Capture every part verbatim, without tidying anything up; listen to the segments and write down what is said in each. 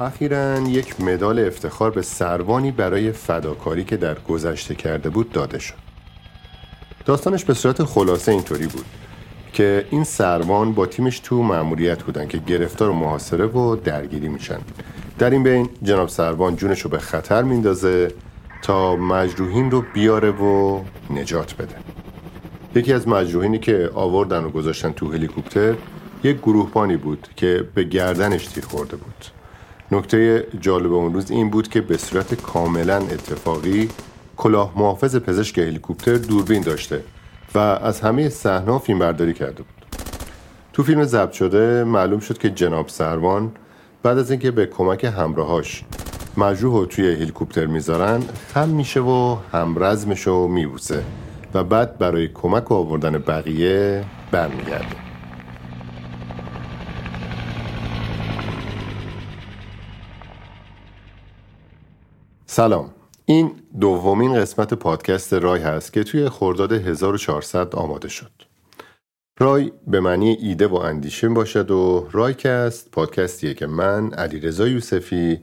اخیراً یک مدال افتخار به سروانی برای فداکاری که در گذشته کرده بود داده شد. داستانش به صورت خلاصه اینطوری بود که این سروان با تیمش تو مأموریت بودن که گرفتار و محاصره و درگیری میشن. در این بین جناب سروان جونش رو به خطر میندازه تا مجروحین رو بیاره و نجات بده. یکی از مجروحینی که آوردن و گذاشتن تو هلیکوپتر یک گروهبانی بود که به گردنش تیر خورده بود. نکته جالب اون روز این بود که به صورت کاملا اتفاقی کلاه محافظ پزشک هلیکوپتر دوربین داشته و از همه صحنه‌ها فیلمبرداری کرده بود. تو فیلم ضبط شده معلوم شد که جناب سروان بعد از اینکه به کمک همراهاش مجروحو توی هلیکوپتر میذارن، خم میشه و همرزمشو میبوسه و بعد برای کمک و آوردن بقیه برمیگرده. سلام، این دومین قسمت پادکست رای هست که توی خرداد هزار و چهارصد آماده شد. رای به معنی ایده و اندیشه باشد و رایکست پادکستیه که من، علیرضا یوسفی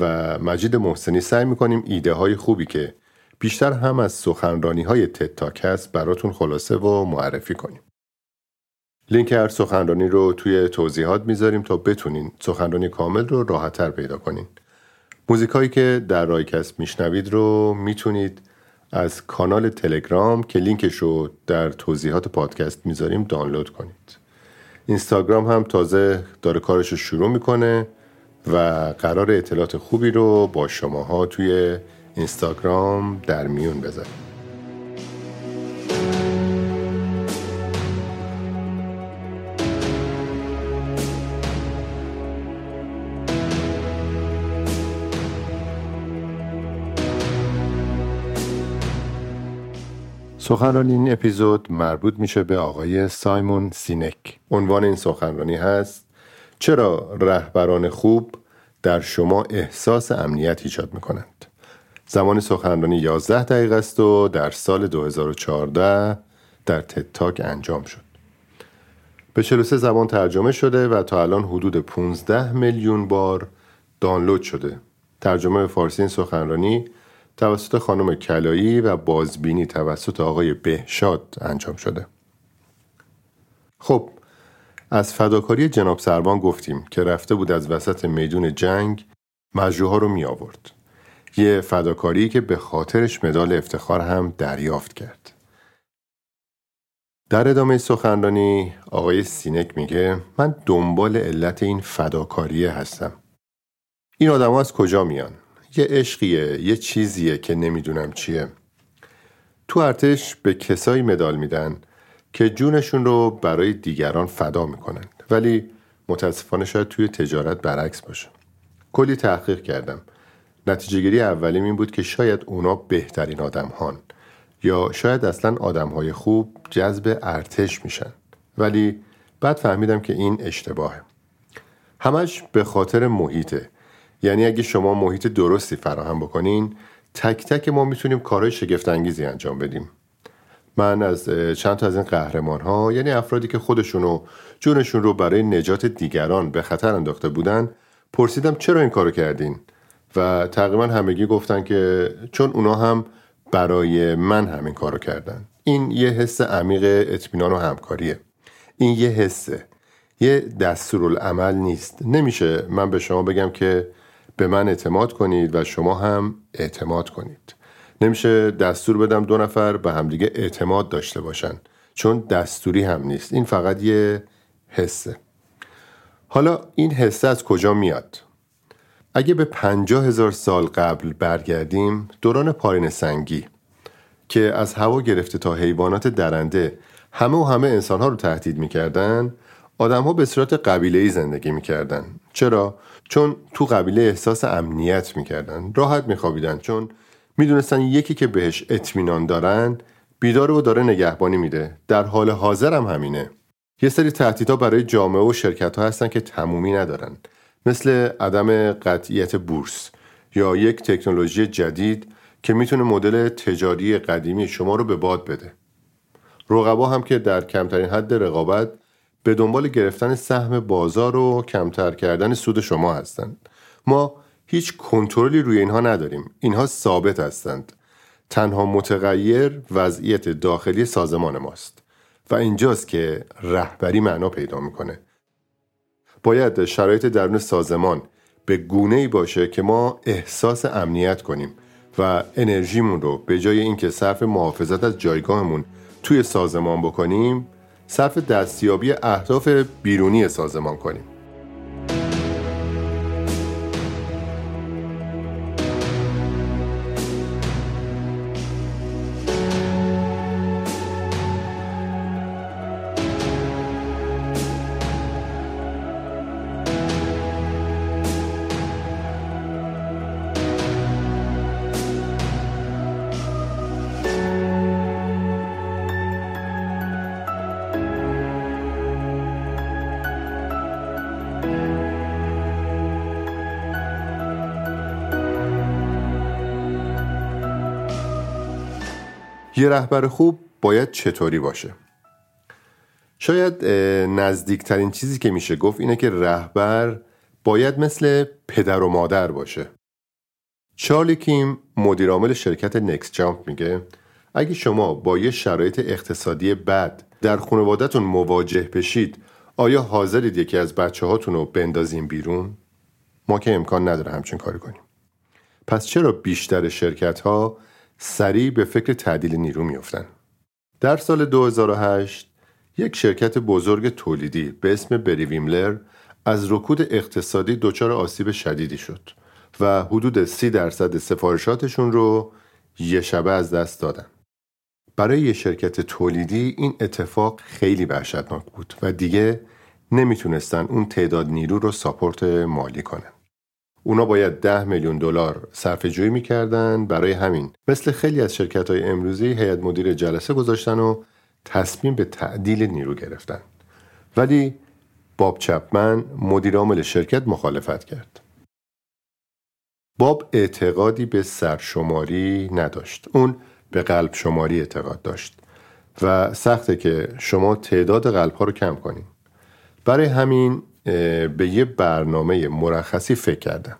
و مجید محسنی سعی میکنیم ایده های خوبی که بیشتر هم از سخنرانی های تد تاک هست براتون خلاصه و معرفی کنیم. لینک هر سخنرانی رو توی توضیحات میذاریم تا بتونین سخنرانی کامل رو راحت‌تر پیدا کنین. موزیک هایی که در رایکست میشنوید رو میتونید از کانال تلگرام که لینکش رو در توضیحات پادکست میذاریم دانلود کنید. اینستاگرام هم تازه داره کارش رو شروع میکنه و قرار اطلاعات خوبی رو با شماها توی اینستاگرام در میون بذاریم. سخنرانی این اپیزود مربوط میشه به آقای سایمون سینک. عنوان این سخنرانی هست چرا رهبران خوب در شما احساس امنیت ایجاد میکنند. زمان سخنرانی یازده دقیقه است و در سال دو هزار و چهارده در تد تاک انجام شد. به چهل و سه زبان ترجمه شده و تا الان حدود پانزده میلیون بار دانلود شده. ترجمه فارسی این سخنرانی توسط خانم کلایی و بازبینی توسط آقای بهشاد انجام شده. خب، از فداکاری جناب سروان گفتیم که رفته بود از وسط میدون جنگ مجروحا رو می آورد. یه فداکاری که به خاطرش مدال افتخار هم دریافت کرد. در ادامه سخنرانی آقای سینک میگه من دنبال علت این فداکاری هستم. این آدم‌ها از کجا میان؟ یه عشقیه، یه چیزیه که نمیدونم چیه. تو ارتش به کسایی مدال میدن که جونشون رو برای دیگران فدا میکنن، ولی متاسفانه شاید توی تجارت برعکس باشه. کلی تحقیق کردم. نتیجه گیری اولیم این بود که شاید اونا بهترین آدم هان یا شاید اصلا آدم های خوب جذب ارتش میشن، ولی بعد فهمیدم که این اشتباهه. همش به خاطر محیطه. یعنی اگه شما محیط درستی فراهم بکنین، تک تک ما میتونیم کارهای شگفت‌انگیزی انجام بدیم. من از چند تا از این قهرمان‌ها، یعنی افرادی که خودشون و جونشون رو برای نجات دیگران به خطر انداخته بودن، پرسیدم چرا این کارو کردین؟ و تقریبا همگی گفتن که چون اونا هم برای من همین کارو کردن. این یه حس عمیق اطمینان و همکاریه. این یه حسه. یه دستورالعمل نیست. نمیشه من به شما بگم که به من اعتماد کنید و شما هم اعتماد کنید. نمیشه دستور بدم دو نفر به همدیگه اعتماد داشته باشن، چون دستوری هم نیست. این فقط یه حسه. حالا این حسه از کجا میاد؟ اگه به پنجاه هزار سال قبل برگردیم، دوران پارین سنگی که از هوا گرفته تا حیوانات درنده همه و همه انسانها رو تهدید میکردن، آدم‌ها به صورت قبیله‌ای زندگی می‌کردن. چرا؟ چون تو قبیله احساس امنیت می‌کردن. راحت می‌خوابیدن چون می‌دونستن یکی که بهش اطمینان دارن، بیداره و داره نگهبانی میده. در حال حاضر هم همینه. یه سری تهدیدها برای جامعه و شرکت‌ها هستن که تمومی ندارن. مثل عدم قطعیت بورس یا یک تکنولوژی جدید که می‌تونه مدل تجاری قدیمی شما رو به باد بده. رقبا هم که در کمترین حد رقابت به دنبال گرفتن سهم بازار و کمتر کردن سود شما هستند. ما هیچ کنترلی روی اینها نداریم. اینها ثابت هستند. تنها متغیر وضعیت داخلی سازمان ماست و اینجاست که رهبری معنا پیدا میکنه. باید شرایط درون سازمان به گونه‌ای باشه که ما احساس امنیت کنیم و انرژیمون رو به جای اینکه صرف محافظت از جایگاهمون توی سازمان بکنیم، صرف دستیابی اهداف بیرونی سازمان کنیم. یه رهبر خوب باید چطوری باشه؟ شاید نزدیکترین چیزی که میشه گفت اینه که رهبر باید مثل پدر و مادر باشه. چارلی کیم، مدیر عامل شرکت نکست جامپ، میگه اگه شما با یه شرایط اقتصادی بد در خانواده‌تون مواجه بشید، آیا حاضرید یکی از بچه هاتون رو بندازیم بیرون؟ ما که امکان نداره همچین کاری کنیم. پس چرا بیشتر شرکت ها سریع به فکر تعدیل نیرو میافتن؟ در سال دو هزار و هشت یک شرکت بزرگ تولیدی به اسم بری ویملر از رکود اقتصادی دچار آسیب شدیدی شد و حدود سی درصد سفارشاتشون رو یه شبه از دست دادن. برای یه شرکت تولیدی این اتفاق خیلی وحشتناک بود و دیگه نمیتونستن اون تعداد نیرو رو ساپورت مالی کنن. اونا باید ده میلیون دلار صرفه جویی میکردن. برای همین مثل خیلی از شرکت‌های امروزی هیئت مدیره جلسه گذاشتن و تصمیم به تعدیل نیرو گرفتن. ولی باب چپمن، مدیر عامل شرکت، مخالفت کرد. باب اعتقادی به سرشماری نداشت. اون به قلب شماری اعتقاد داشت و سخته که شما تعداد قلب‌ها رو کم کنین. برای همین به یه برنامه مرخصی فکر کردم.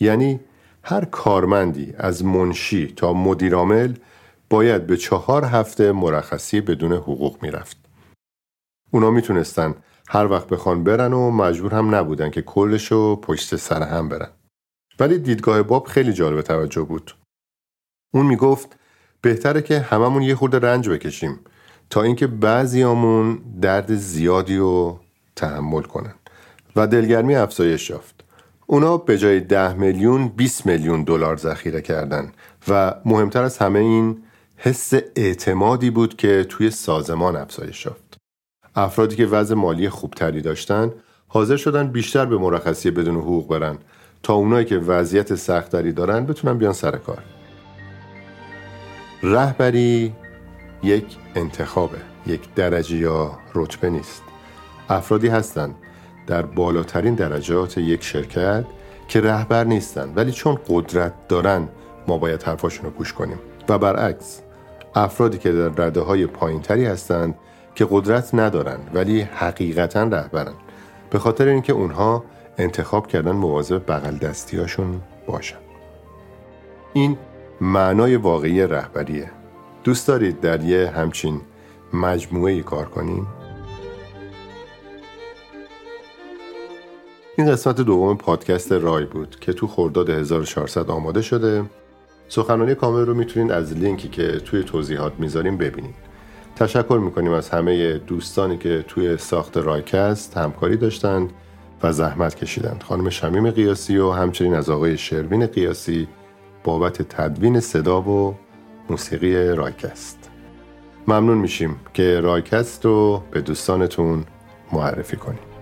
یعنی هر کارمندی از منشی تا مدیرعامل باید به چهار هفته مرخصی بدون حقوق میرفت. اونا میتونستن هر وقت بخوان برن و مجبور هم نبودن که کلشو پشت سر هم برن. ولی دیدگاه باب خیلی جالب توجه بود. اون میگفت بهتره که هممون یه خورده رنج بکشیم تا اینکه بعضیامون درد زیادی و تحمل کنن و دلگرمی افزایش یافت. اونا به جای ده میلیون بیست میلیون دلار ذخیره کردن و مهمتر از همه این حس اعتمادی بود که توی سازمان افزایش یافت. افرادی که وضع مالی خوبتری داشتن حاضر شدن بیشتر به مرخصی بدون حقوق برن تا اونایی که وضعیت سختری دارن بتونن بیان سر کار. رهبری یک انتخابه، یک درجه یا رتبه نیست. افرادی هستند در بالاترین درجات یک شرکت که رهبر نیستن، ولی چون قدرت دارن ما باید حرفاشون رو گوش کنیم و برعکس افرادی که در رده های پایین تری هستن که قدرت ندارن ولی حقیقتا رهبرن، به خاطر اینکه اونها انتخاب کردن مواظب بغل دستی هاشون باشن. این معنای واقعی رهبریه. دوست دارید در یه همچین مجموعه‌ای کار کنیم؟ این قسمت دوم پادکست رای بود که تو خرداد هزار و چهارصد آماده شده. سخنرانی کامل رو میتونید از لینکی که توی توضیحات میذاریم ببینید. تشکر میکنیم از همه دوستانی که توی ساخت رایکست همکاری داشتند و زحمت کشیدند. خانم شمیم قیاسی و همچنین از آقای شروین قیاسی بابت تدوین صدا و موسیقی رایکست. ممنون میشیم که رایکست رو به دوستانتون معرفی کنید.